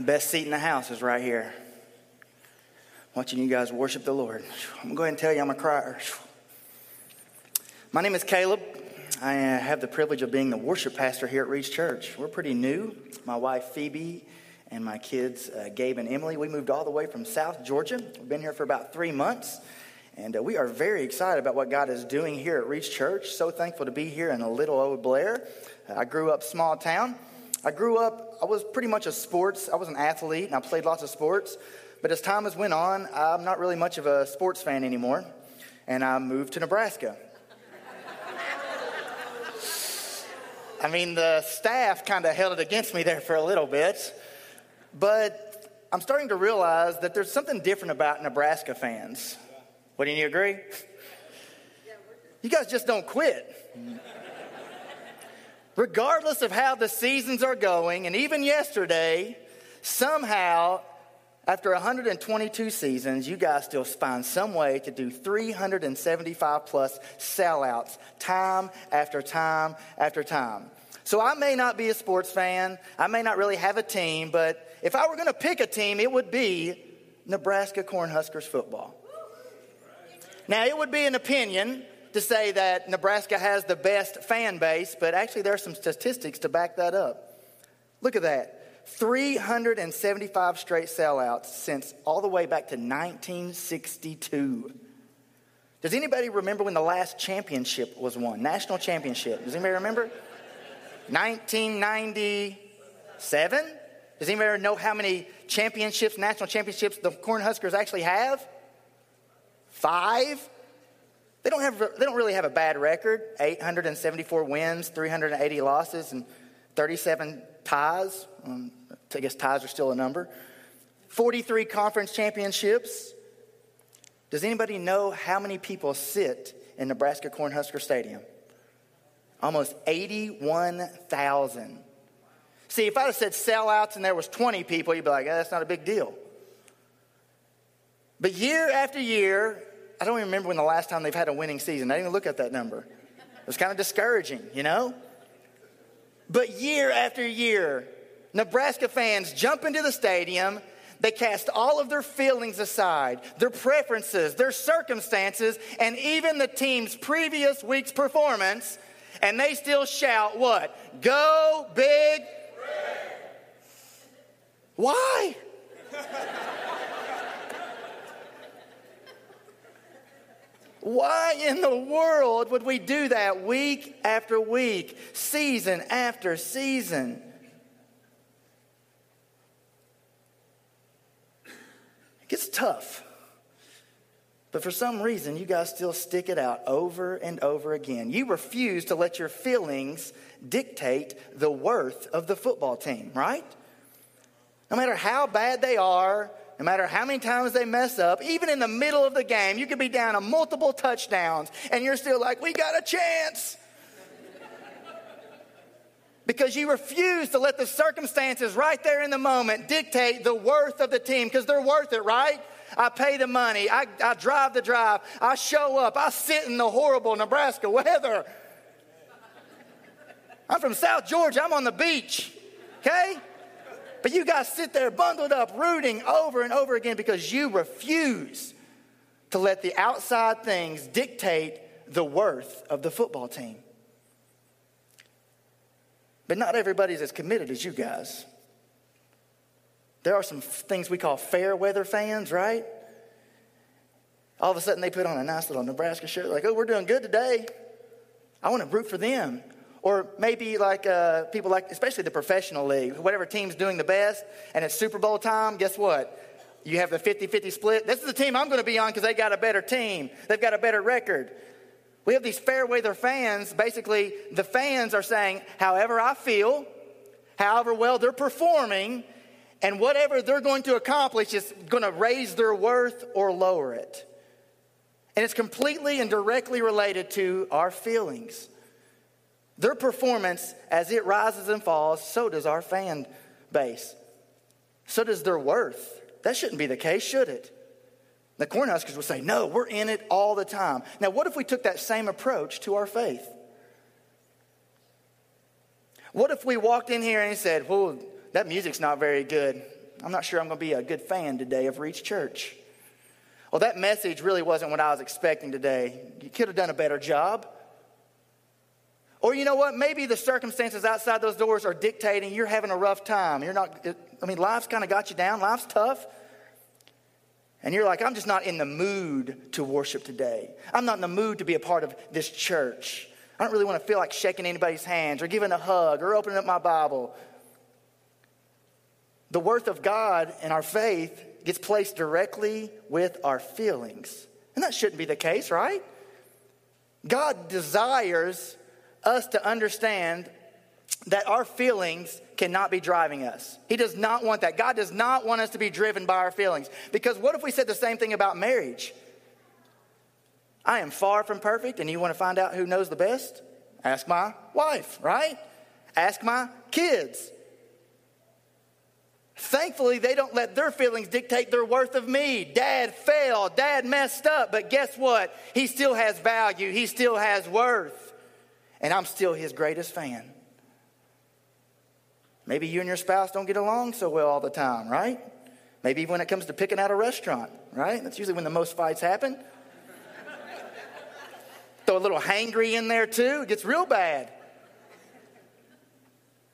Best seat in the house is right here. Watching you guys worship the Lord. I'm going to go ahead and tell you I'm a crier. My name is Caleb. I have the privilege of being the worship pastor here at Reach Church. We're pretty new. My wife, Phoebe, and my kids, Gabe and Emily, we moved all the way from South Georgia. We've been here for about 3 months, and we are very excited about what God is doing here at Reach Church. So thankful to be here in a little old Blair. I grew up small town. I was pretty much I was an athlete, and I played lots of sports. But as time has went on, I'm not really much of a sports fan anymore, and I moved to Nebraska. I mean, the staff kind of held it against me there for a little bit, but I'm starting to realize that there's something different about Nebraska fans. Wouldn't you agree? You guys just don't quit. Regardless of how the seasons are going, and even yesterday, somehow, after 122 seasons, you guys still find some way to do 375-plus sellouts time after time after time. So I may not be a sports fan. I may not really have a team. But if I were going to pick a team, it would be Nebraska Cornhuskers football. Now, it would be an opinion to say that Nebraska has the best fan base, but actually there are some statistics to back that up. Look at that. 375 straight sellouts since all the way back to 1962. Does anybody remember when the last championship was won? National championship. Does anybody remember? 1997? Does anybody know how many championships, national championships, the Cornhuskers actually have? 5? They don't really have a bad record. 874 wins, 380 losses, and 37 ties. I guess ties are still a number. 43 conference championships. Does anybody know how many people sit in Nebraska Cornhusker Stadium? Almost 81,000. See, if I had said sellouts and there was 20 people, you'd be like, oh, that's not a big deal. But year after year, I don't even remember when the last time they've had a winning season. I didn't even look at that number. It was kind of discouraging, you know? But year after year, Nebraska fans jump into the stadium. They cast all of their feelings aside, their preferences, their circumstances, and even the team's previous week's performance, and they still shout what? Go Big Red! Why? Why in the world would we do that week after week, season after season? It gets tough. But for some reason, you guys still stick it out over and over again. You refuse to let your feelings dictate the worth of the football team, right? No matter how bad they are, no matter how many times they mess up, even in the middle of the game, you could be down to multiple touchdowns, and you're still like, we got a chance. Because you refuse to let the circumstances right there in the moment dictate the worth of the team, because they're worth it, right? I pay the money. I drive the drive. I show up. I sit in the horrible Nebraska weather. I'm from South Georgia. I'm on the beach, okay? But you guys sit there bundled up, rooting over and over again because you refuse to let the outside things dictate the worth of the football team. But not everybody's as committed as you guys. There are some things we call fair weather fans, right? All of a sudden they put on a nice little Nebraska shirt, like, oh, we're doing good today. I want to root for them. Or maybe like people like, especially the professional league, whatever team's doing the best, and it's Super Bowl time, guess what? You have the 50-50 split. This is the team I'm going to be on because they got a better team. They've got a better record. We have these fair weather fans. Basically, the fans are saying, however I feel, however well they're performing, and whatever they're going to accomplish is going to raise their worth or lower it. And it's completely and directly related to our feelings. Their performance, as it rises and falls, so does our fan base. So does their worth. That shouldn't be the case, should it? The Cornhuskers would say, no, we're in it all the time. Now, what if we took that same approach to our faith? What if we walked in here and said, well, that music's not very good. I'm not sure I'm going to be a good fan today of Reach Church. Well, that message really wasn't what I was expecting today. You could have done a better job. Or you know what? Maybe the circumstances outside those doors are dictating you're having a rough time. Life's kind of got you down. Life's tough. And you're like, I'm just not in the mood to worship today. I'm not in the mood to be a part of this church. I don't really want to feel like shaking anybody's hands or giving a hug or opening up my Bible. The worth of God and our faith gets placed directly with our feelings. And that shouldn't be the case, right? God desires us to understand that our feelings cannot be driving us. He does not want that. God does not want us to be driven by our feelings. Because what if we said the same thing about marriage? I am far from perfect, and you want to find out who knows the best? Ask my wife, right? Ask my kids. Thankfully, they don't let their feelings dictate their worth of me. Dad failed. Dad messed up. But guess what? He still has value. He still has worth. And I'm still his greatest fan. Maybe you and your spouse don't get along so well all the time, right? Maybe when it comes to picking out a restaurant, right? That's usually when the most fights happen. Throw a little hangry in there too. It gets real bad.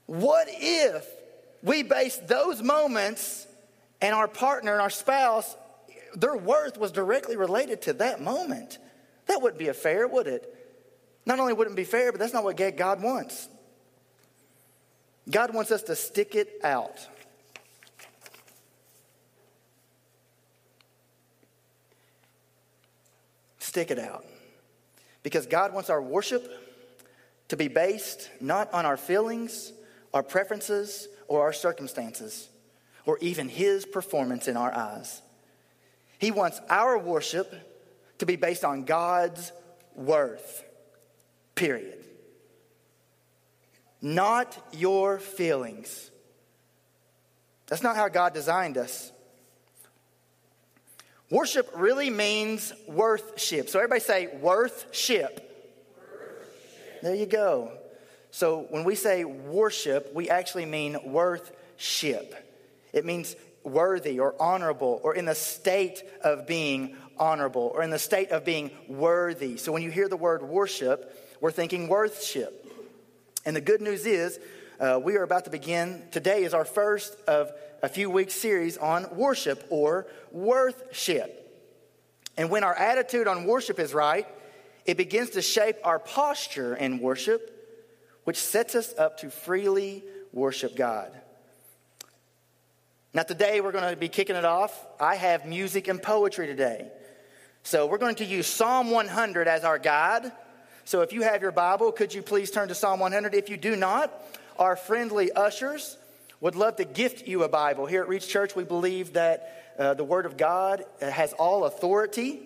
What if we base those moments and our partner and our spouse, their worth was directly related to that moment? That wouldn't be fair, would it? Not only wouldn't it be fair, but that's not what God wants. God wants us to stick it out. Stick it out. Because God wants our worship to be based not on our feelings, our preferences, or our circumstances, or even his performance in our eyes. He wants our worship to be based on God's worth, period. Not your feelings. That's not how God designed us. Worship really means worthship. So everybody say worthship. There you go. So when we say worship, we actually mean worthship. It means worthy or honorable or in the state of being honorable or in the state of being worthy. So when you hear the word worship, we're thinking worthship. And the good news is we are about to begin. Today is our first of a few weeks series on worship or worthship. And when our attitude on worship is right, it begins to shape our posture in worship, which sets us up to freely worship God. Now today we're going to be kicking it off. I have music and poetry today. So we're going to use Psalm 100 as our guide. So if you have your Bible, could you please turn to Psalm 100? If you do not, our friendly ushers would love to gift you a Bible. Here at Reach Church, we believe that the Word of God has all authority.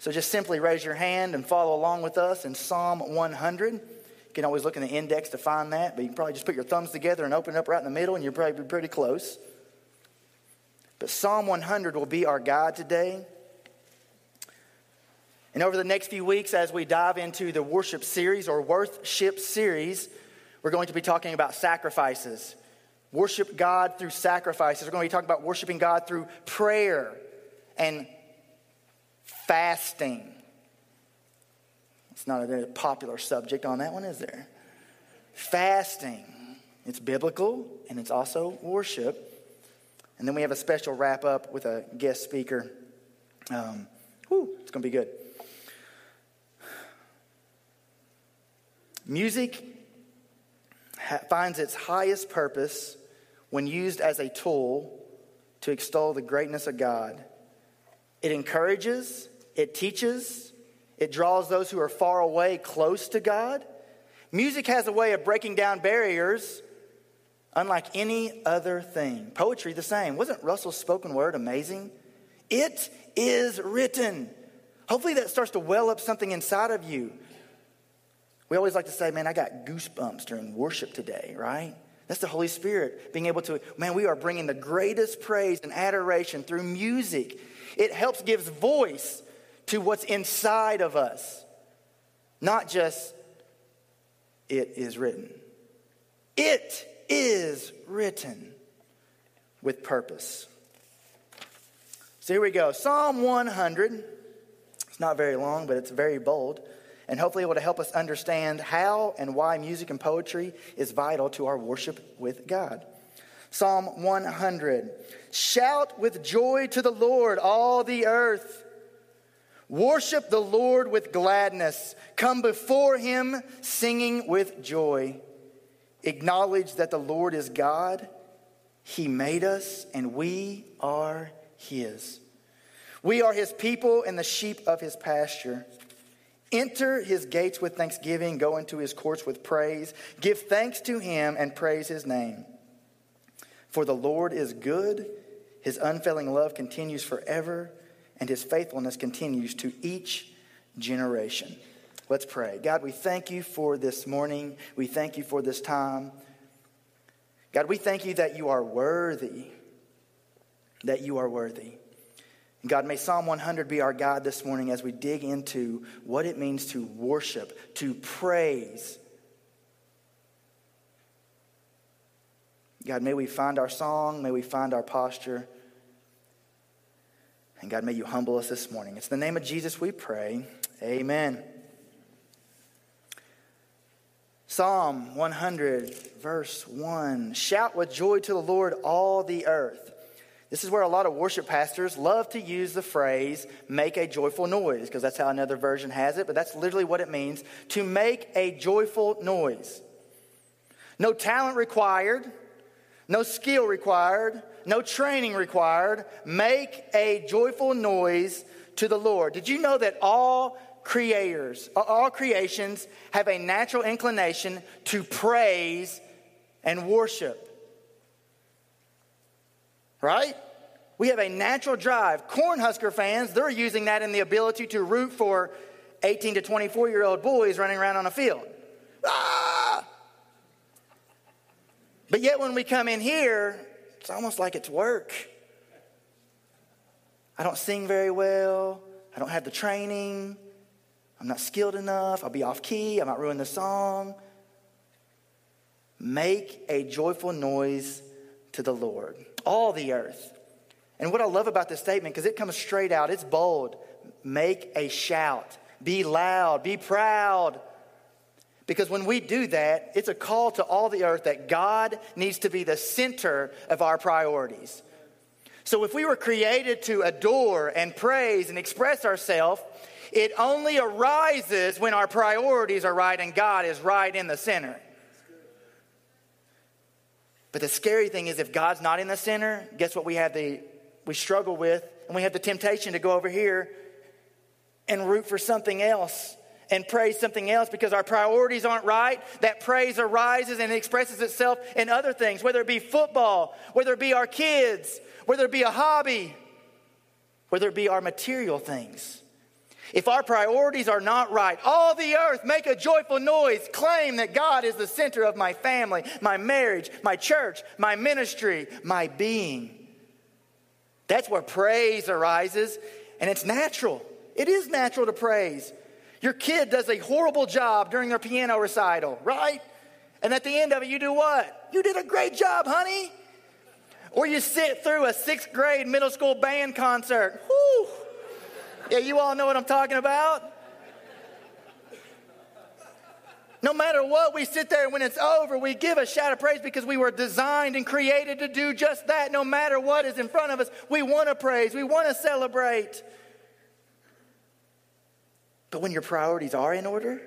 So just simply raise your hand and follow along with us in Psalm 100. You can always look in the index to find that, but you can probably just put your thumbs together and open it up right in the middle, and you'll probably be pretty close. But Psalm 100 will be our guide today. And over the next few weeks, as we dive into the worship series or worship series, we're going to be talking about sacrifices. Worship God through sacrifices. We're going to be talking about worshiping God through prayer and fasting. It's not a very popular subject on that one, is there? Fasting. It's biblical, and it's also worship. And then we have a special wrap-up with a guest speaker. It's going to be good. Music finds its highest purpose when used as a tool to extol the greatness of God. It encourages, it teaches, it draws those who are far away close to God. Music has a way of breaking down barriers unlike any other thing. Poetry the same. Wasn't Russell's spoken word amazing? It is written. Hopefully that starts to well up something inside of you. We always like to say, man, I got goosebumps during worship today, right? That's the Holy Spirit being able to, man, we are bringing the greatest praise and adoration through music. It helps gives voice to what's inside of us. Not just, it is written. It is written. with purpose. So here we go. Psalm 100. It's not very long, but it's very bold, and hopefully it will help us understand how and why music and poetry is vital to our worship with God. Psalm 100. Shout with joy to the Lord, all the earth. Worship the Lord with gladness. Come before him singing with joy. Acknowledge that the Lord is God. He made us and we are his. We are his people and the sheep of his pasture. Enter his gates with thanksgiving. Go into his courts with praise. Give thanks to him and praise his name. For the Lord is good. His unfailing love continues forever. And his faithfulness continues to each generation. Let's pray. God, we thank you for this morning. We thank you for this time. God, we thank you that you are worthy. That you are worthy. God, may Psalm 100 be our guide this morning as we dig into what it means to worship, to praise. God, may we find our song, may we find our posture. And God, may you humble us this morning. It's in the name of Jesus we pray. Amen. Psalm 100, verse 1. Shout with joy to the Lord, all the earth. This is where a lot of worship pastors love to use the phrase, make a joyful noise, because that's how another version has it, but that's literally what it means, to make a joyful noise. No talent required, no skill required, no training required. Make a joyful noise to the Lord. Did you know that all creations have a natural inclination to praise and worship? Right? We have a natural drive. Cornhusker fans, they're using that in the ability to root for 18 to 24-year-old boys running around on a field. Ah! But yet when we come in here, it's almost like it's work. I don't sing very well. I don't have the training. I'm not skilled enough. I'll be off key. I might ruin the song. Make a joyful noise to the Lord, all the earth. And what I love about this statement, because it comes straight out, it's bold. Make a shout. Be loud. Be proud. Because when we do that, it's a call to all the earth that God needs to be the center of our priorities. So if we were created to adore and praise and express ourselves, it only arises when our priorities are right and God is right in the center. But the scary thing is, if God's not in the center, guess what we struggle with, and we have the temptation to go over here and root for something else and praise something else because our priorities aren't right. That praise arises and expresses itself in other things, whether it be football, whether it be our kids, whether it be a hobby, whether it be our material things. If our priorities are not right, all the earth, make a joyful noise. Claim that God is the center of my family, my marriage, my church, my ministry, my being. That's where praise arises, and it's natural. It is natural to praise. Your kid does a horrible job during their piano recital, right? And at the end of it, you do what? You did a great job, honey. Or you sit through a 6th grade middle school band concert. Whew. Yeah, you all know what I'm talking about. No matter what, we sit there and when it's over, we give a shout of praise because we were designed and created to do just that. No matter what is in front of us, we want to praise. We want to celebrate. But when your priorities are in order,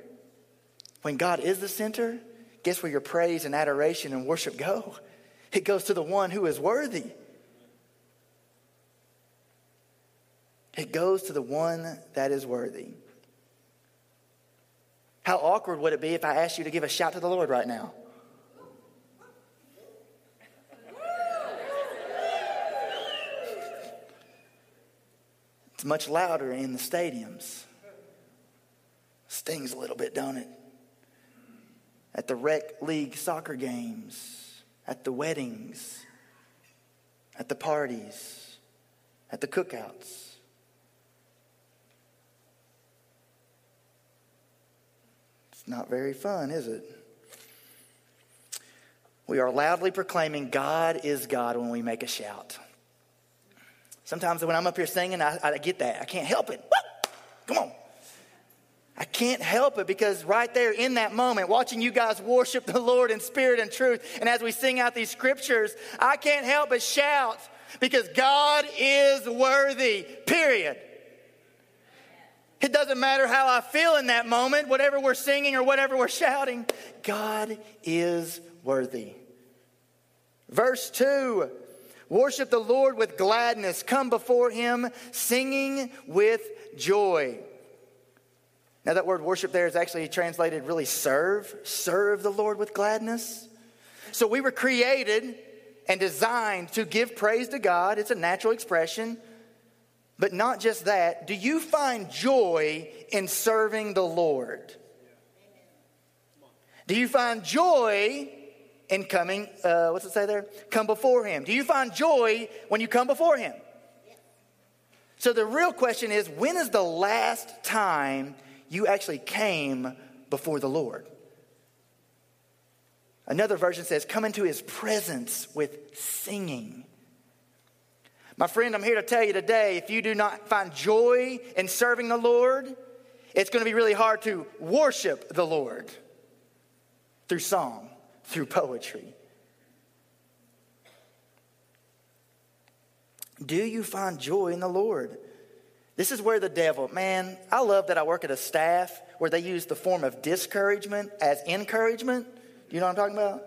when God is the center, guess where your praise and adoration and worship go? It goes to the one who is worthy. It goes to the one that is worthy. How awkward would it be if I asked you to give a shout to the Lord right now? It's much louder in the stadiums. Stings a little bit, don't it? At the rec league soccer games, at the weddings, at the parties, at the cookouts. Not very fun, is it? We are loudly proclaiming God is God when we make a shout. Sometimes when I'm up here singing, I get that. I can't help it. Woo! Come on. I can't help it, because right there in that moment, watching you guys worship the Lord in spirit and truth, and as we sing out these scriptures, I can't help but shout, because God is worthy, period. It doesn't matter how I feel in that moment, whatever we're singing or whatever we're shouting, God is worthy. Verse 2, worship the Lord with gladness. Come before him singing with joy. Now that word worship there is actually translated really serve. Serve the Lord with gladness. So we were created and designed to give praise to God. It's a natural expression. But not just that. Do you find joy in serving the Lord? Do you find joy in coming, what's it say there? Come before him. Do you find joy when you come before him? So the real question is, when is the last time you actually came before the Lord? Another version says, come into his presence with singing. My friend, I'm here to tell you today, if you do not find joy in serving the Lord, it's going to be really hard to worship the Lord through song, through poetry. Do you find joy in the Lord? This is where the devil, man, I love that I work at a staff where they use the form of discouragement as encouragement. You know what I'm talking about?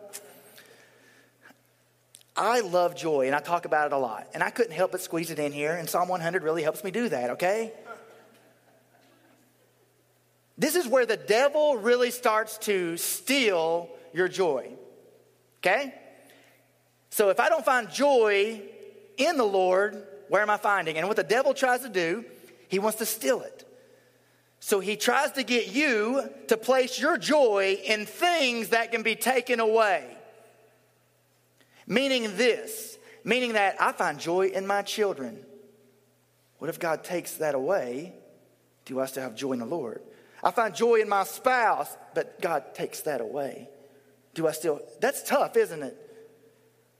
I love joy, and I talk about it a lot. And I couldn't help but squeeze it in here, and Psalm 100 really helps me do that, okay? This is where the devil really starts to steal your joy, okay? So if I don't find joy in the Lord, where am I finding? And what the devil tries to do, he wants to steal it. So he tries to get you to place your joy in things that can be taken away. Meaning this, meaning that I find joy in my children. What if God takes that away? Do I still have joy in the Lord? I find joy in my spouse, but God takes that away. Do I still? That's tough, isn't it?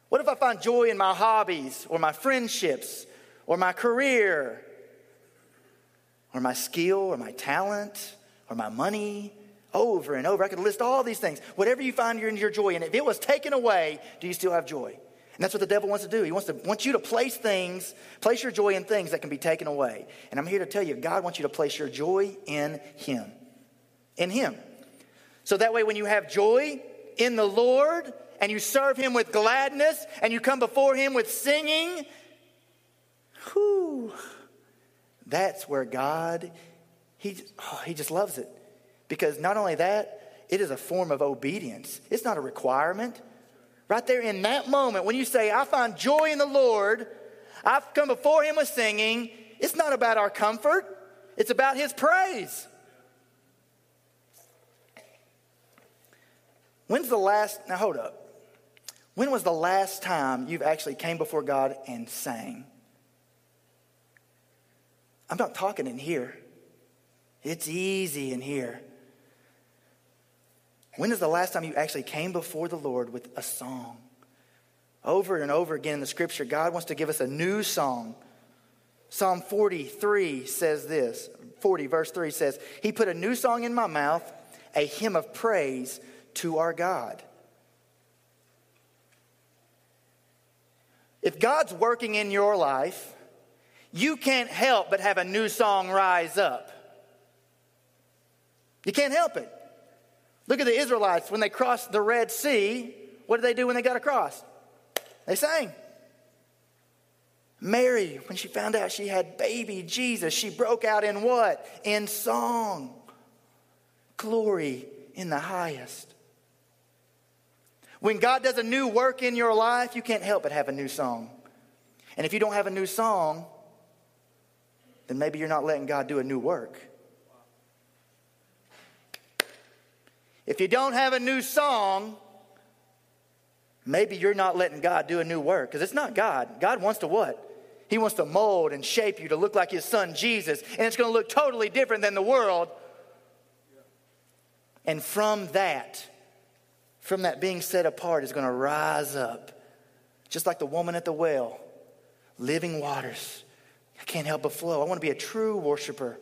What if I find joy in my hobbies or my friendships or my career or my skill or my talent or my money? Over and over. I could list all these things. Whatever you find your joy in, if it was taken away, do you still have joy? And that's what the devil wants to do. He wants you to place your joy in things that can be taken away. And I'm here to tell you, God wants you to place your joy in him. In him. So that way when you have joy in the Lord and you serve him with gladness and you come before him with singing, whew, that's where God, he just loves it. Because not only that, it is a form of obedience. It's not a requirement. Right there in that moment, when you say, I find joy in the Lord, I've come before him with singing, it's not about our comfort. It's about his praise. When was the last time you've actually came before God and sang? I'm not talking in here. It's easy in here. When is the last time you actually came before the Lord with a song? Over and over again in the scripture, God wants to give us a new song. Psalm 43 says this. 40 verse 3 says, he put a new song in my mouth, a hymn of praise to our God. If God's working in your life, you can't help but have a new song rise up. You can't help it. Look at the Israelites. When they crossed the Red Sea, what did they do when they got across? They sang. Mary, when she found out she had baby Jesus, she broke out in what? In song. Glory in the highest. When God does a new work in your life, you can't help but have a new song. And if you don't have a new song, then maybe you're not letting God do a new work. If you don't have a new song, maybe you're not letting God do a new work. Because it's not God. God wants to what? He wants to mold and shape you to look like his son Jesus. And it's going to look totally different than the world. And from that, from that being set apart is going to rise up. Just like the woman at the well, living waters. I can't help but flow. I want to be a true worshiper.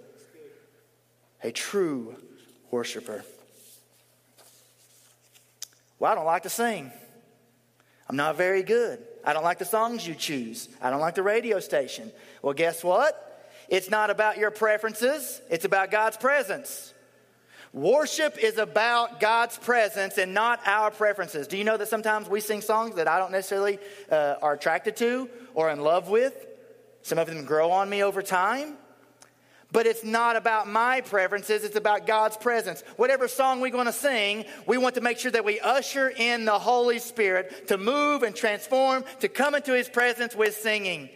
A true worshiper. Well, I don't like to sing. I'm not very good. I don't like the songs you choose. I don't like the radio station. Well, guess what? It's not about your preferences. It's about God's presence. Worship is about God's presence and not our preferences. Do you know that sometimes we sing songs that I don't necessarily are attracted to or in love with? Some of them grow on me over time. But it's not about my preferences. It's about God's presence. Whatever song we're going to sing, we want to make sure that we usher in the Holy Spirit to move and transform, to come into His presence with singing.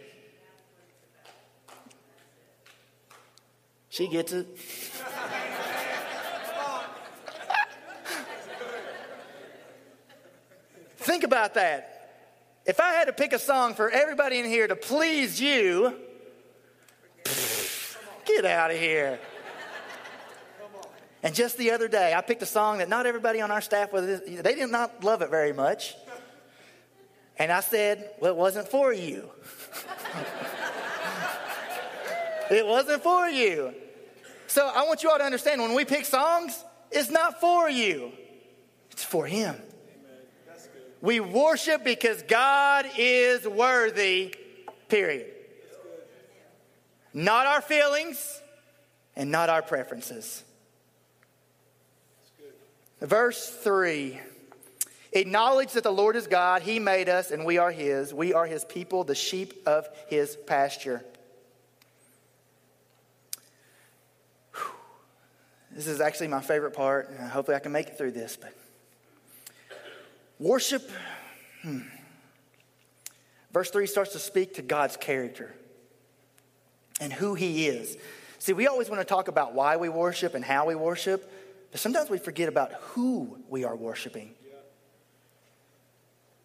She gets it. Think about that. If I had to pick a song for everybody in here to please you, get out of here. And just the other day, I picked a song that not everybody on our staff was, they did not love it very much. And I said, well, it wasn't for you. It wasn't for you. So I want you all to understand, when we pick songs, it's not for you. It's for Him. Amen. That's good. We worship because God is worthy, period. Not our feelings and not our preferences. That's good. Verse 3. Acknowledge that the Lord is God. He made us and we are His. We are His people, the sheep of His pasture. This is actually my favorite part. Hopefully I can make it through this. But worship. Verse 3 starts to speak to God's character and who He is. See, we always want to talk about why we worship and how we worship, but sometimes we forget about who we are worshiping. Yeah.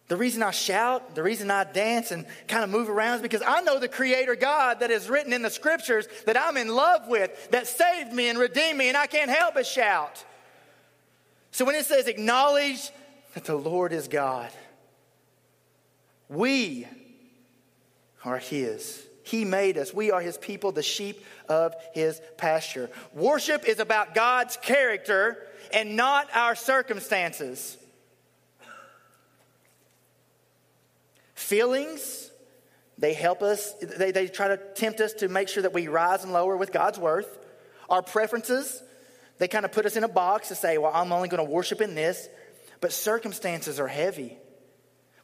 The reason I shout, the reason I dance and kind of move around is because I know the Creator God that is written in the Scriptures that I'm in love with, that saved me and redeemed me, and I can't help but shout. So when it says acknowledge that the Lord is God, we are His. He made us. We are His people, the sheep of His pasture. Worship is about God's character and not our circumstances. Feelings, they help us. They try to tempt us to make sure that we rise and lower with God's worth. Our preferences, they kind of put us in a box to say, well, I'm only going to worship in this. But circumstances are heavy.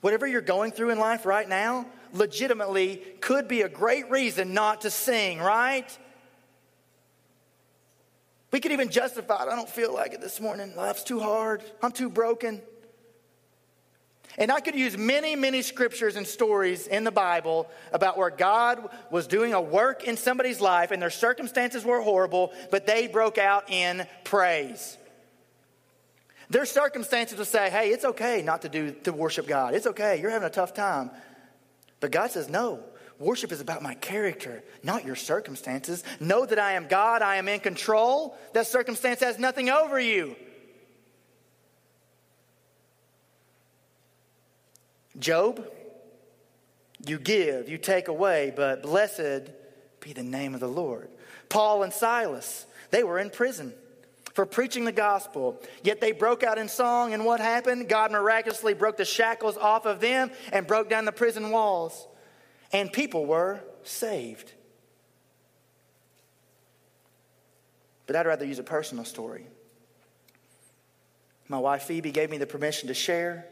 Whatever you're going through in life right now, legitimately could be a great reason not to sing, right? We could even justify it. I don't feel like it this morning. Life's too hard. I'm too broken. And I could use many, many scriptures and stories in the Bible about where God was doing a work in somebody's life and their circumstances were horrible, but they broke out in praise. Their circumstances would say, hey, it's okay not to worship God. It's okay. You're having a tough time. But God says, no, worship is about my character, not your circumstances. Know that I am God. I am in control. That circumstance has nothing over you. Job, you give, you take away, but blessed be the name of the Lord. Paul and Silas, they were in prison for preaching the gospel. Yet they broke out in song, and what happened? God miraculously broke the shackles off of them and broke down the prison walls. And people were saved. But I'd rather use a personal story. My wife Phoebe gave me the permission to share.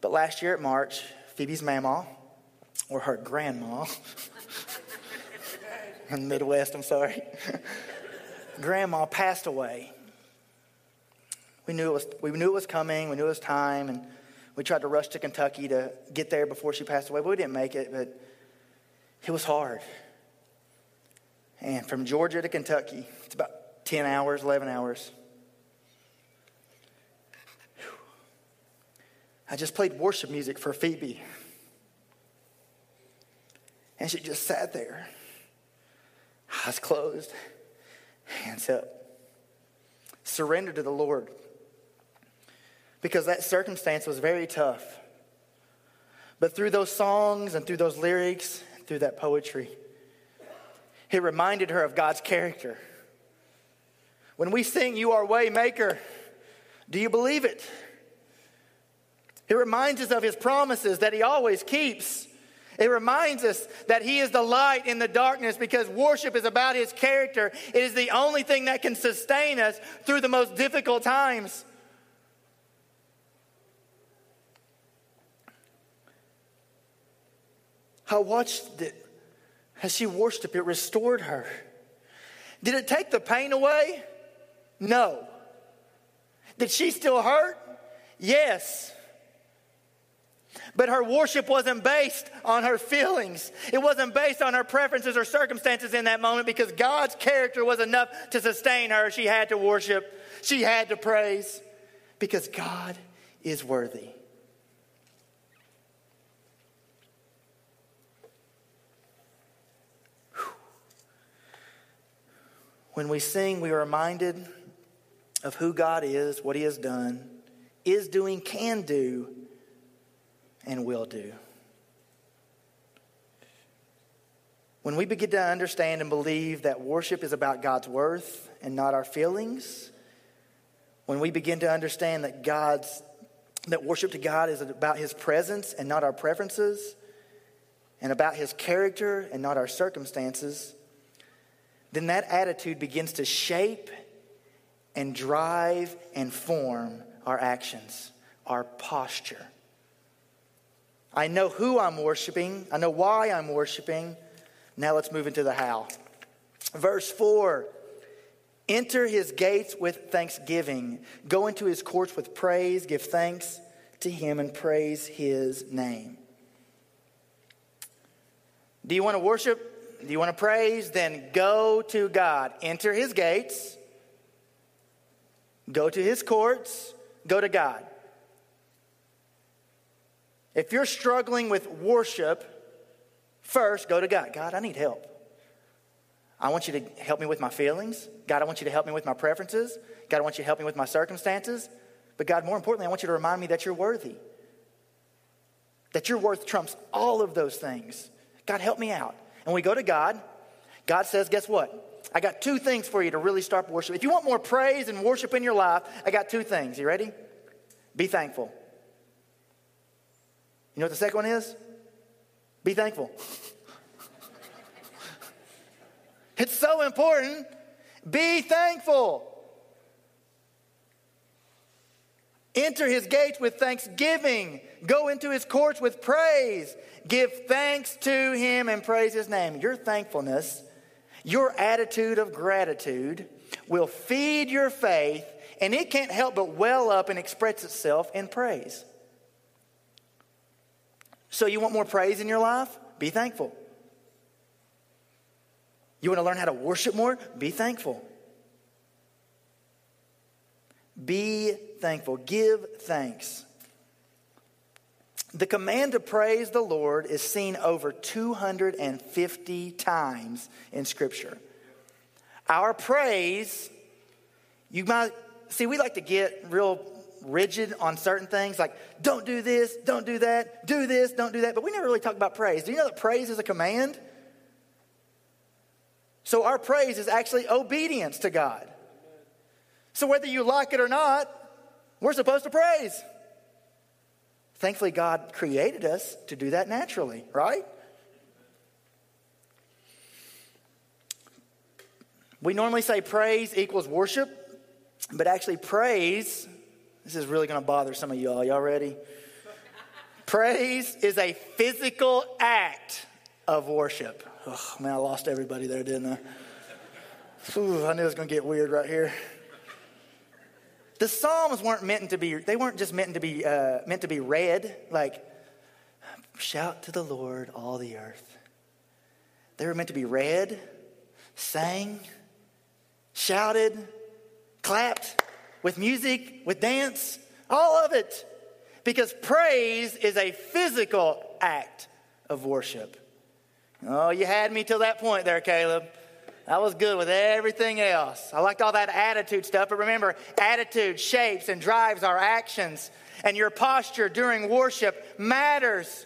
But last year at March, Phoebe's mamaw, or her grandma, in the Midwest, I'm sorry, Grandma passed away. We knew it was coming. We knew it was time, and we tried to rush to Kentucky to get there before she passed away. But we didn't make it. But it was hard. And from Georgia to Kentucky, it's about 10 hours, 11 hours. I just played worship music for Phoebe, and she just sat there, eyes closed, hands up. Surrender to the Lord. because that circumstance was very tough. But through those songs and through those lyrics, through that poetry, it reminded her of God's character. When we sing, "You are Waymaker," do you believe it? It reminds us of his promises that he always keeps. It reminds us that he is the light in the darkness, because worship is about his character. It is the only thing that can sustain us through the most difficult times. I watched it as she worshiped. It restored her. Did it take the pain away? No. Did she still hurt? Yes. But her worship wasn't based on her feelings. It wasn't based on her preferences or circumstances in that moment, because God's character was enough to sustain her. She had to worship. She had to praise, because God is worthy. Whew. When we sing, we are reminded of who God is, what he has done, is doing, can do, and will do. When we begin to understand and believe that worship is about God's worth and not our feelings, when we begin to understand that worship to God is about his presence and not our preferences, and about his character and not our circumstances, then that attitude begins to shape and drive and form our actions, our posture. I know who I'm worshiping. I know why I'm worshiping. Now let's move into the how. Verse 4. Enter his gates with thanksgiving. Go into his courts with praise. Give thanks to him and praise his name. Do you want to worship? Do you want to praise? Then go to God. Enter his gates. Go to his courts. Go to God. If you're struggling with worship, first go to God. God, I need help. I want you to help me with my feelings. God, I want you to help me with my preferences. God, I want you to help me with my circumstances. But God, more importantly, I want you to remind me that you're worthy. That your worth trumps all of those things. God, help me out. And we go to God. God says, guess what? I got two things for you to really start worship. If you want more praise and worship in your life, I got two things. You ready? Be thankful. You know what the second one is? Be thankful. It's so important. Be thankful. Enter his gates with thanksgiving. Go into his courts with praise. Give thanks to him and praise his name. Your thankfulness, your attitude of gratitude will feed your faith, and it can't help but well up and express itself in praise. So you want more praise in your life? Be thankful. You want to learn how to worship more? Be thankful. Be thankful. Give thanks. The command to praise the Lord is seen over 250 times in Scripture. Our praise, you might see, we like to get real rigid on certain things, like don't do this, don't do that, do this, don't do that. But we never really talk about praise. Do you know that praise is a command? So our praise is actually obedience to God. So whether you like it or not, we're supposed to praise. Thankfully, God created us to do that naturally, right? We normally say praise equals worship, but actually praise, this is really going to bother some of y'all. Y'all ready? Praise is a physical act of worship. Oh, man, I lost everybody there, didn't I? Ooh, I knew it was going to get weird right here. The Psalms weren't just meant to be read, like, shout to the Lord, all the earth. They were meant to be read, sang, shouted, clapped, with music, with dance, all of it. Because praise is a physical act of worship. Oh, you had me till that point there, Caleb. I was good with everything else. I liked all that attitude stuff. But remember, attitude shapes and drives our actions. And your posture during worship matters.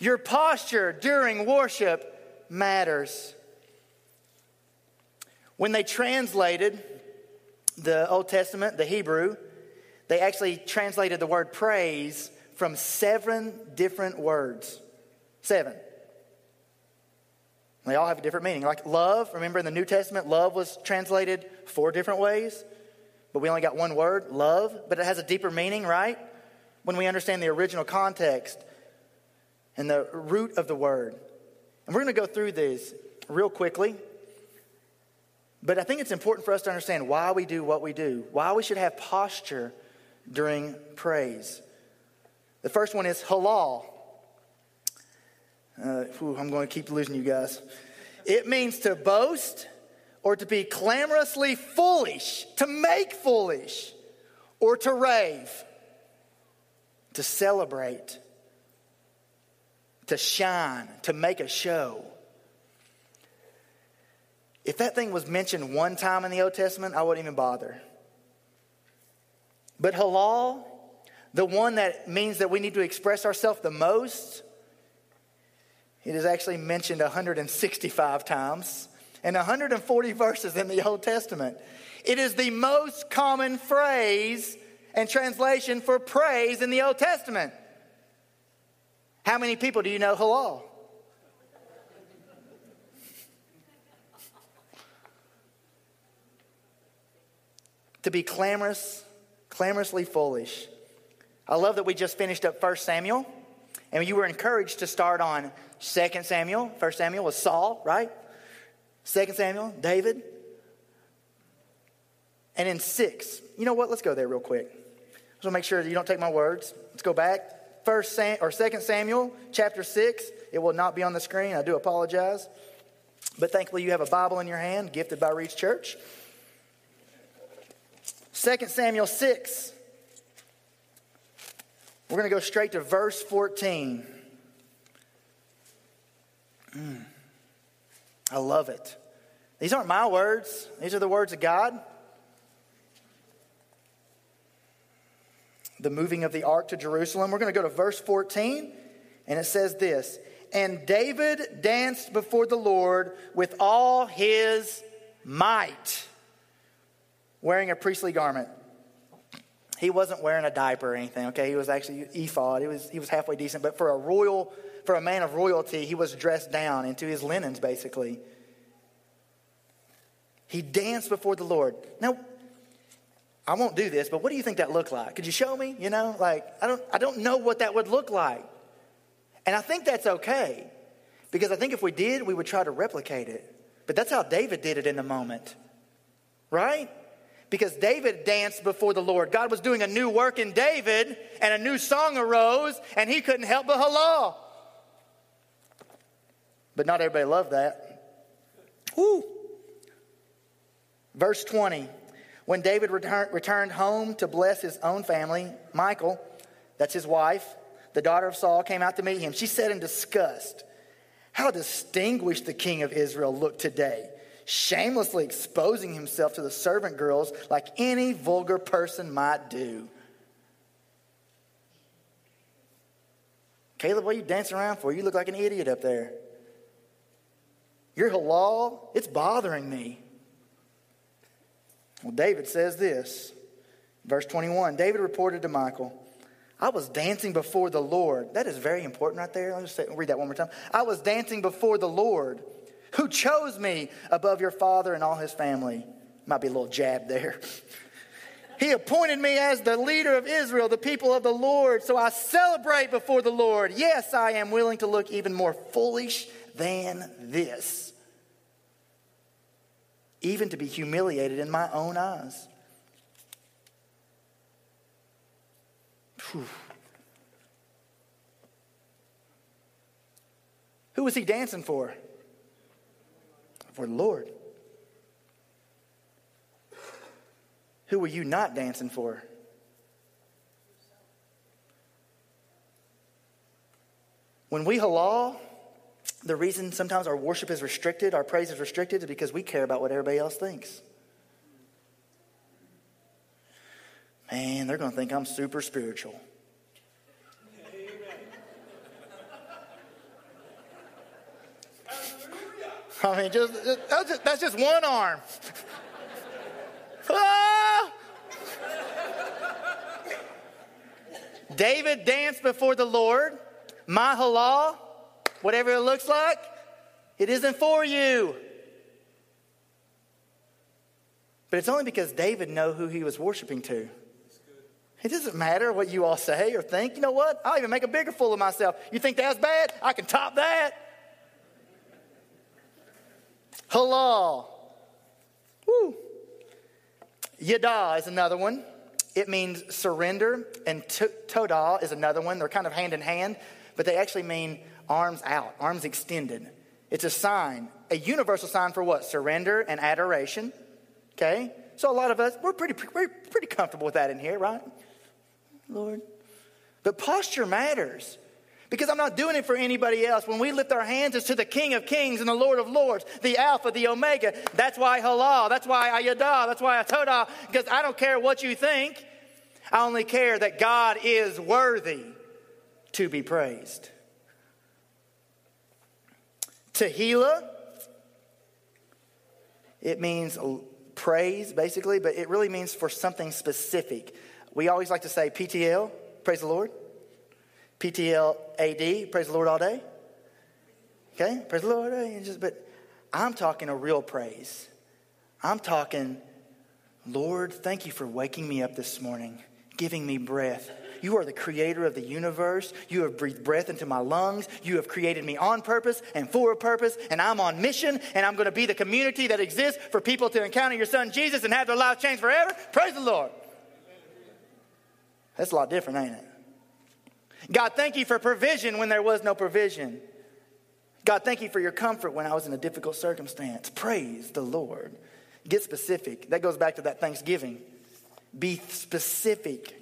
Your posture during worship matters. When they translated the Old Testament, the Hebrew, they actually translated the word praise from 7 different words. 7. They all have a different meaning. Like love, remember in the New Testament, love was translated 4 different ways. But we only got one word, love. But it has a deeper meaning, right? When we understand the original context and the root of the word. And we're going to go through these real quickly. But I think it's important for us to understand why we do what we do. Why we should have posture during praise. The first one is halal. I'm going to keep losing you guys. It means to boast or to be clamorously foolish, to make foolish, or to rave, to celebrate, to shine, to make a show. If that thing was mentioned one time in the Old Testament, I wouldn't even bother. But halal, the one that means that we need to express ourselves the most, it is actually mentioned 165 times and 140 verses in the Old Testament. It is the most common phrase and translation for praise in the Old Testament. How many people do you know halal? To be clamorously foolish. I love that we just finished up 1 Samuel. And you were encouraged to start on 2 Samuel. 1 Samuel was Saul, right? 2 Samuel, David. And in 6, you know what? Let's go there real quick. Just want to make sure that you don't take my words. Letlet's go back. 2 Samuel, chapter 6. It will not be on the screen. I do apologize. But thankfully you have a Bible in your hand, gifted by Reach Church. 2 Samuel 6. We're going to go straight to verse 14. I love it. These aren't my words. These are the words of God. The moving of the ark to Jerusalem. We're going to go to verse 14. And it says this. And David danced before the Lord with all his might, wearing a priestly garment. He wasn't wearing a diaper or anything, okay? He was actually ephod. He was halfway decent. But for a man of royalty, he was dressed down into his linens, basically. He danced before the Lord. Now, I won't do this, but what do you think that looked like? Could you show me? You know, like, I don't know what that would look like. And I think that's okay. Because I think if we did, we would try to replicate it. But that's how David did it in the moment. Right? Because David danced before the Lord. God was doing a new work in David, and a new song arose, and he couldn't help but halal. But not everybody loved that. Woo! Verse 20. When David returned home to bless his own family, Michal, that's his wife, the daughter of Saul, came out to meet him. She said in disgust, "How distinguished the king of Israel looked today, shamelessly exposing himself to the servant girls like any vulgar person might do." Caleb, what are you dancing around for? You look like an idiot up there. Your halal, it's bothering me. Well, David says this. Verse 21, David reported to Michal, "I was dancing before the Lord." That is very important right there. Let me just read that one more time. "I was dancing before the Lord, who chose me above your father and all his family." Might be a little jab there. "He appointed me as the leader of Israel, the people of the Lord. So I celebrate before the Lord. Yes, I am willing to look even more foolish than this, even to be humiliated in my own eyes." Whew. Who was he dancing for? For the Lord. Who were you not dancing for? When we halal, the reason sometimes our worship is restricted, our praise is restricted, is because we care about what everybody else thinks. Man, they're going to think I'm super spiritual. I mean, that's just one arm. Ah! David danced before the Lord. My halal, whatever it looks like, it isn't for you. But it's only because David knew who he was worshiping to. It doesn't matter what you all say or think. You know what? I'll even make a bigger fool of myself. You think that's bad? I can top that. Halal. Woo. Yada is another one. It means surrender, and todah is another one. They're kind of hand in hand, but they actually mean arms out, arms extended. It's a sign, a universal sign for what? Surrender and adoration. Okay? So a lot of us, we're pretty comfortable with that in here, right? Lord. But posture matters. Because I'm not doing it for anybody else. When we lift our hands, it's to the King of Kings and the Lord of Lords, the Alpha, the Omega. That's why halal. That's why ayadah. That's why atodah. Because I don't care what you think. I only care that God is worthy to be praised. Tehillah. It means praise, basically, but it really means for something specific. We always like to say PTL, praise the Lord. PTLAD, praise the Lord all day. Okay, praise the Lord. But I'm talking a real praise. I'm talking, Lord, thank you for waking me up this morning, giving me breath. You are the creator of the universe. You have breathed breath into my lungs. You have created me on purpose and for a purpose, and I'm on mission, and I'm going to be the community that exists for people to encounter your son Jesus and have their lives changed forever. Praise the Lord. That's a lot different, ain't it? God, thank you for provision when there was no provision. God, thank you for your comfort when I was in a difficult circumstance. Praise the Lord. Get specific. That goes back to that Thanksgiving. Be specific.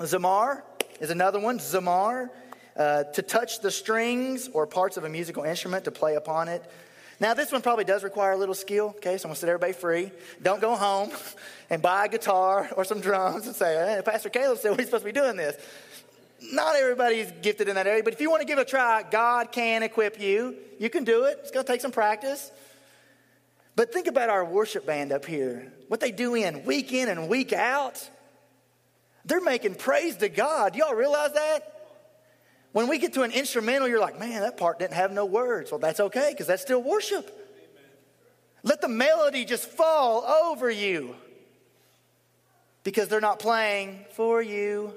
Zamar is another one. Zamar, to touch the strings or parts of a musical instrument, to play upon it. Now, this one probably does require a little skill, okay? So I'm going to set everybody free. Don't go home and buy a guitar or some drums and say, hey, Pastor Caleb said we're supposed to be doing this. Not everybody's gifted in that area, but if you want to give it a try, God can equip you. You can do it. It's going to take some practice. But think about our worship band up here. What they do in and week out, they're making praise to God. Do y'all realize that? When we get to an instrumental, you're like, man, that part didn't have no words. Well, that's okay, because that's still worship. Amen. Let the melody just fall over you, because they're not playing for you.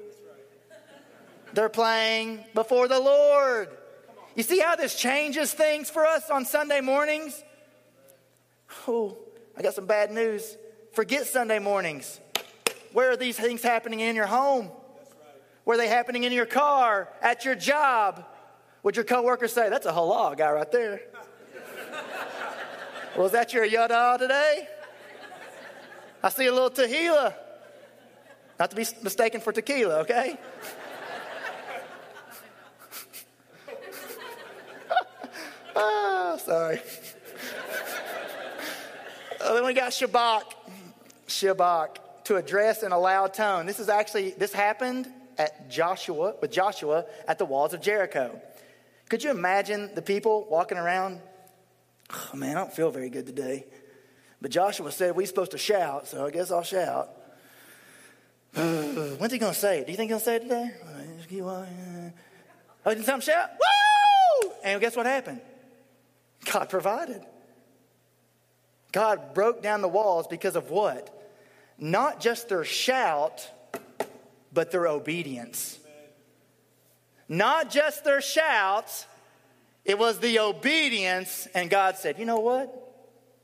They're playing before the Lord. You see how this changes things for us on Sunday mornings? Oh, I got some bad news. Forget Sunday mornings. Where are these things happening in your home? Where are they happening in your car, at your job? Would your coworkers say, that's a halal guy right there? Well, is that your yada today? I see a little tehillah. Not to be mistaken for tequila, okay? Oh, sorry. Then we got Shabak. Shabak, to address in a loud tone. This happened with Joshua at the walls of Jericho. Could you imagine the people walking around? Oh, man, I don't feel very good today. But Joshua said we're supposed to shout, so I guess I'll shout. When's he going to say it? Do you think he'll say it today? Oh, didn't something shout? Woo! And guess what happened? God provided. God broke down the walls because of what? Not just their shout, but their obedience. Not just their shouts. It was the obedience. And God said, you know what?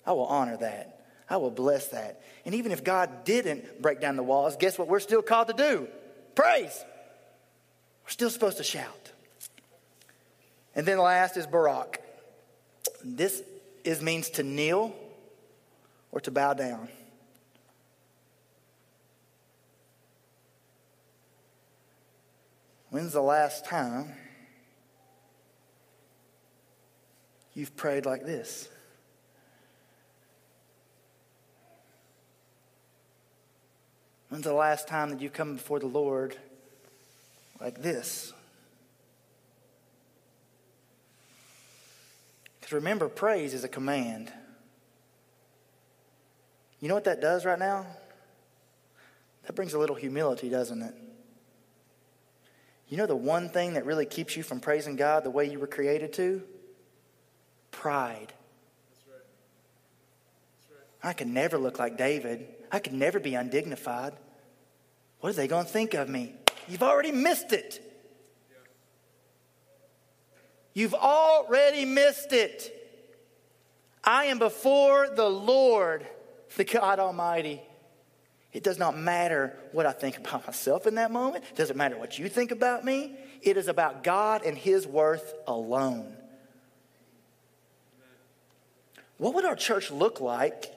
I will honor that. I will bless that. And even if God didn't break down the walls, guess what we're still called to do? Praise. We're still supposed to shout. And then last is Barak. This means to kneel or to bow down. When's the last time you've prayed like this. When's the last time that you come before the Lord like this? Because remember, praise is a command. You know what that does right now? That brings a little humility, doesn't it? You know the one thing that really keeps you from praising God the way you were created to? Pride. That's right. That's right. I could never look like David. I could never be undignified. What are they going to think of me? You've already missed it. Yeah. You've already missed it. I am before the Lord, the God Almighty. It does not matter what I think about myself in that moment. It doesn't matter what you think about me. It is about God and His worth alone. Amen. What would our church look like?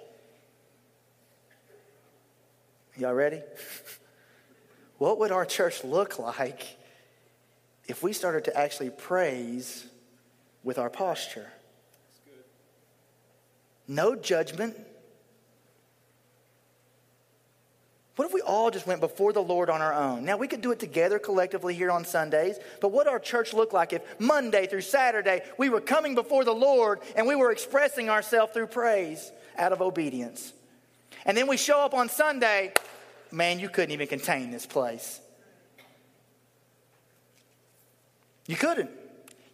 Y'all ready? What would our church look like if we started to actually praise with our posture? That's good. No judgment. What if we all just went before the Lord on our own? Now, we could do it together collectively here on Sundays, but what our church look like if Monday through Saturday we were coming before the Lord and we were expressing ourselves through praise out of obedience? And then we show up on Sunday, man, you couldn't even contain this place. You couldn't.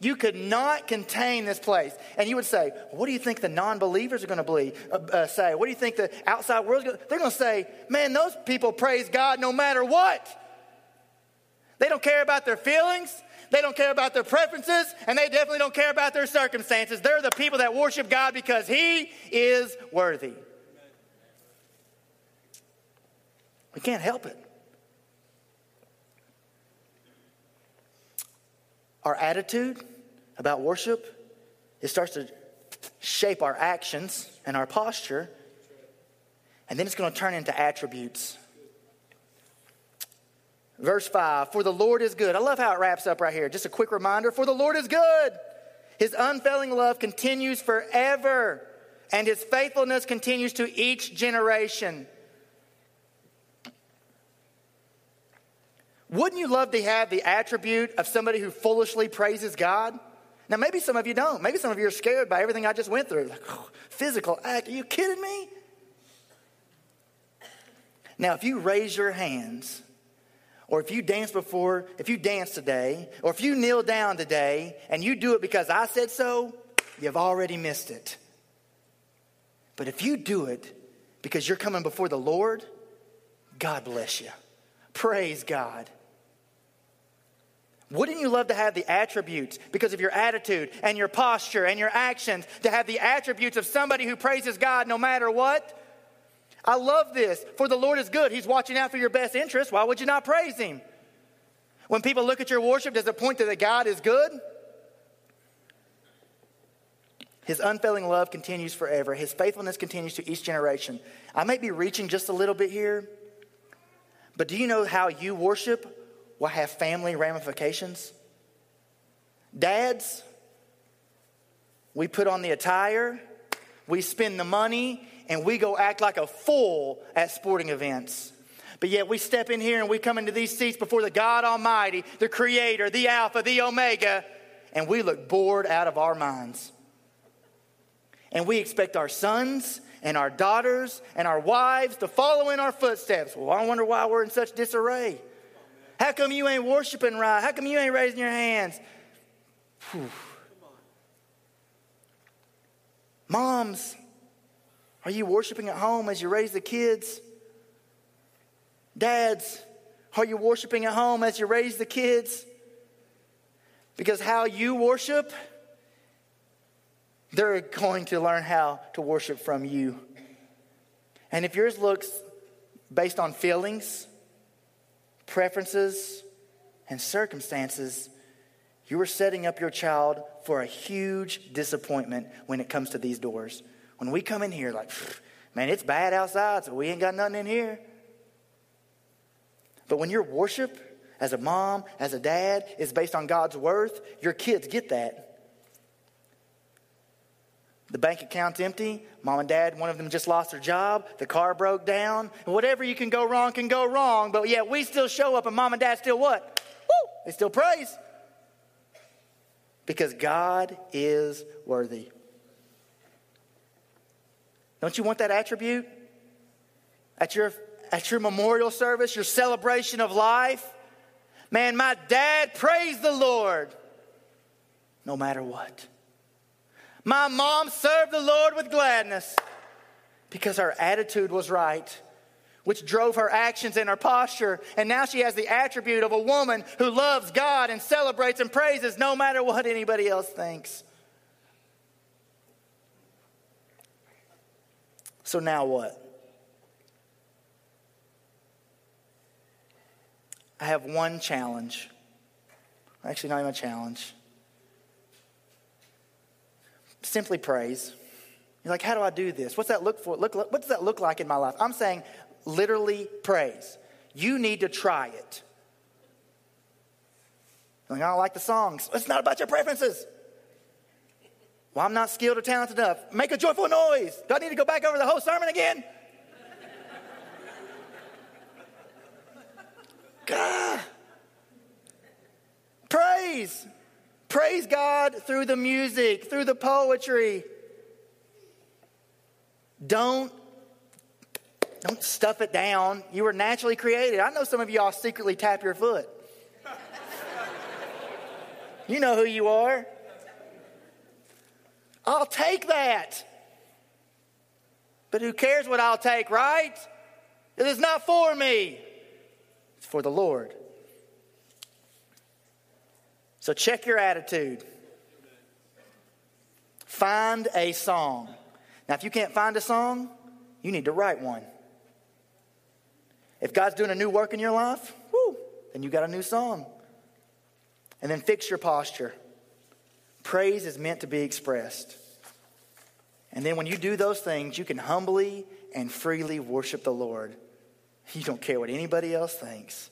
You could not contain this place. And you would say, what do you think the non-believers are going to say? What do you think the outside world's going to say? They're going to say, man, those people praise God no matter what. They don't care about their feelings. They don't care about their preferences. And they definitely don't care about their circumstances. They're the people that worship God because He is worthy. We can't help it. Our attitude about worship, it starts to shape our actions and our posture. And then it's going to turn into attributes. Verse 5, for the Lord is good. I love how it wraps up right here. Just a quick reminder, for the Lord is good. His unfailing love continues forever, and His faithfulness continues to each generation. Wouldn't you love to have the attribute of somebody who foolishly praises God? Now, maybe some of you don't. Maybe some of you are scared by everything I just went through. Like, oh, physical act. Are you kidding me? Now, if you raise your hands, or if you dance today, or if you kneel down today, and you do it because I said so, you've already missed it. But if you do it because you're coming before the Lord, God bless you. Praise God. Wouldn't you love to have the attributes because of your attitude and your posture and your actions, to have the attributes of somebody who praises God no matter what? I love this. For the Lord is good. He's watching out for your best interest. Why would you not praise Him? When people look at your worship, does it point to that God is good? His unfailing love continues forever. His faithfulness continues to each generation. I might be reaching just a little bit here. But do you know how you worship will have family ramifications? Dads, we put on the attire, we spend the money, and we go act like a fool at sporting events. But yet we step in here and we come into these seats before the God Almighty, the Creator, the Alpha, the Omega, and we look bored out of our minds. And we expect our sons and our daughters and our wives to follow in our footsteps. Well, I wonder why we're in such disarray. How come you ain't worshiping right? How come you ain't raising your hands? Whew. Moms, are you worshiping at home as you raise the kids? Dads, are you worshiping at home as you raise the kids? Because how you worship, they're going to learn how to worship from you. And if yours looks based on feelings, preferences, and circumstances, you are setting up your child for a huge disappointment when it comes to these doors. When we come in here like, man, it's bad outside, so we ain't got nothing in here. But when your worship as a mom, as a dad, is based on God's worth, your kids get that. The bank account's empty. Mom and dad, one of them just lost their job. The car broke down. Whatever you can go wrong. But yet we still show up and mom and dad still what? Woo! They still praise. Because God is worthy. Don't you want that attribute? At your memorial service, your celebration of life. Man, my dad praised the Lord no matter what. My mom served the Lord with gladness because her attitude was right, which drove her actions and her posture. And now she has the attribute of a woman who loves God and celebrates and praises no matter what anybody else thinks. So now what? I have one challenge. Actually, not even a challenge. Simply praise. You're like, how do I do this? What's that look for? What does that look like in my life? I'm saying literally praise. You need to try it. You're like, I don't like the songs. It's not about your preferences. Well, I'm not skilled or talented enough. Make a joyful noise. Do I need to go back over the whole sermon again? God. Praise. Praise God through the music, through the poetry. Don't stuff it down. You were naturally created. I know some of y'all secretly tap your foot. You know who you are. I'll take that. But who cares what I'll take, right? It is not for me. It's for the Lord. So check your attitude. Find a song. Now, if you can't find a song, you need to write one. If God's doing a new work in your life, woo, then you got a new song. And then fix your posture. Praise is meant to be expressed. And then when you do those things, you can humbly and freely worship the Lord. You don't care what anybody else thinks.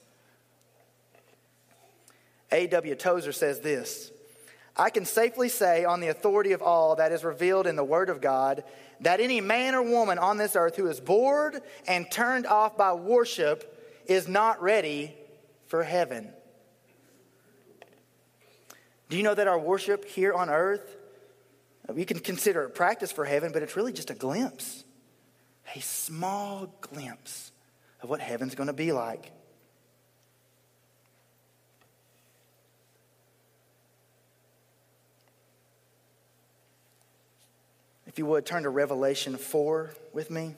A.W. Tozer says this: I can safely say on the authority of all that is revealed in the Word of God that any man or woman on this earth who is bored and turned off by worship is not ready for heaven. Do you know that our worship here on earth, we can consider it practice for heaven, but it's really just a glimpse, a small glimpse of what heaven's going to be like. If you would, turn to Revelation 4 with me.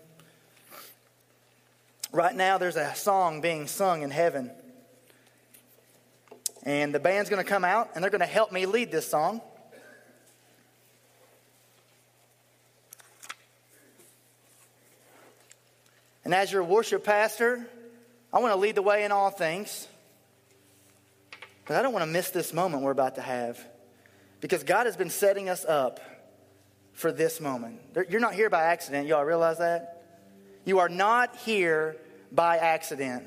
Right now, there's a song being sung in heaven. And the band's going to come out, and they're going to help me lead this song. And as your worship pastor, I want to lead the way in all things. But I don't want to miss this moment we're about to have. Because God has been setting us up for this moment. You're not here by accident. Y'all realize that? You are not here by accident.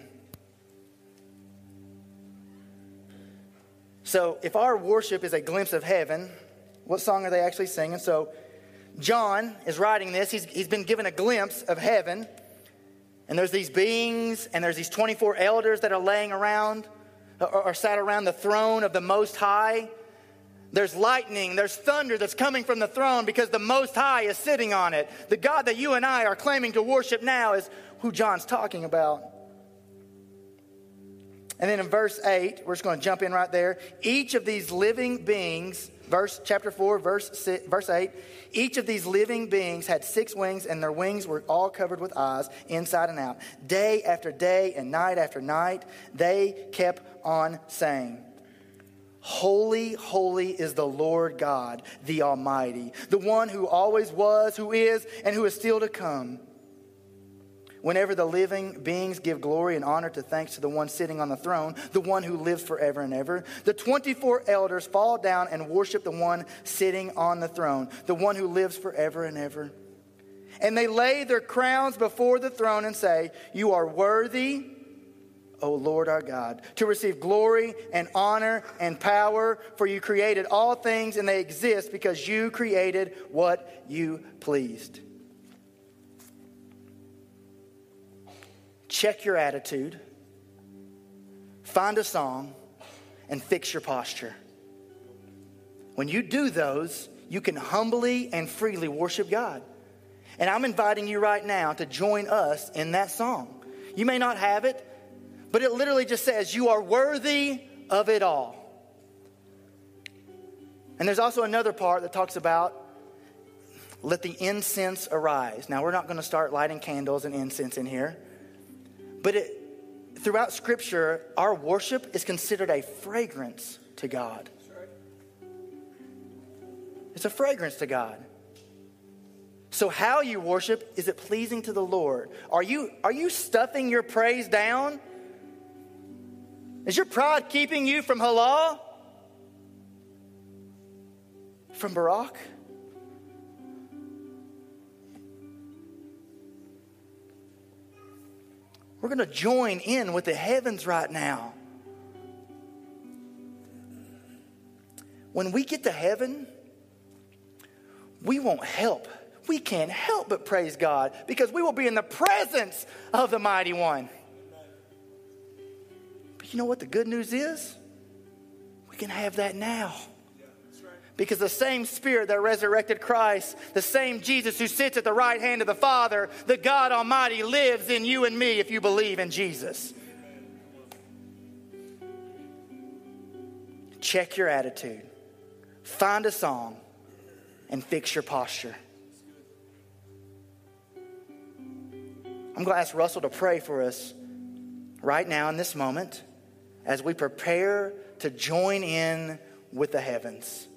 So if our worship is a glimpse of heaven, what song are they actually singing? So John is writing this. He's been given a glimpse of heaven. And there's these beings and there's these 24 elders that are laying around or sat around the throne of the Most High. There's lightning, there's thunder that's coming from the throne because the Most High is sitting on it. The God that you and I are claiming to worship now is who John's talking about. And then in verse 8, we're just going to jump in right there. Each of these living beings, chapter 4, verse 8, each of these living beings had 6 wings, and their wings were all covered with eyes inside and out. Day after day and night after night, they kept on saying, Holy, holy is the Lord God, the Almighty, the one who always was, who is, and who is still to come. Whenever the living beings give glory and honor to thanks to the one sitting on the throne, the one who lives forever and ever, the 24 elders fall down and worship the one sitting on the throne, the one who lives forever and ever. And they lay their crowns before the throne and say, You are worthy, O Lord our God, to receive glory and honor and power, for you created all things and they exist because you created what you pleased. Check your attitude, find a song, and fix your posture. When you do those, you can humbly and freely worship God. And I'm inviting you right now to join us in that song. You may not have it, but it literally just says, you are worthy of it all. And there's also another part that talks about, let the incense arise. Now, we're not going to start lighting candles and incense in here. But throughout Scripture, our worship is considered a fragrance to God. It's a fragrance to God. So how you worship, is it pleasing to the Lord? Are you stuffing your praise down? Is your pride keeping you from halal? From Barak? We're going to join in with the heavens right now. When we get to heaven, we won't help. We can't help but praise God because we will be in the presence of the Mighty One. But you know what the good news is? We can have that now. Because the same Spirit that resurrected Christ, the same Jesus who sits at the right hand of the Father, the God Almighty lives in you and me if you believe in Jesus. Check your attitude. Find a song and fix your posture. I'm going to ask Russell to pray for us right now in this moment as we prepare to join in with the heavens.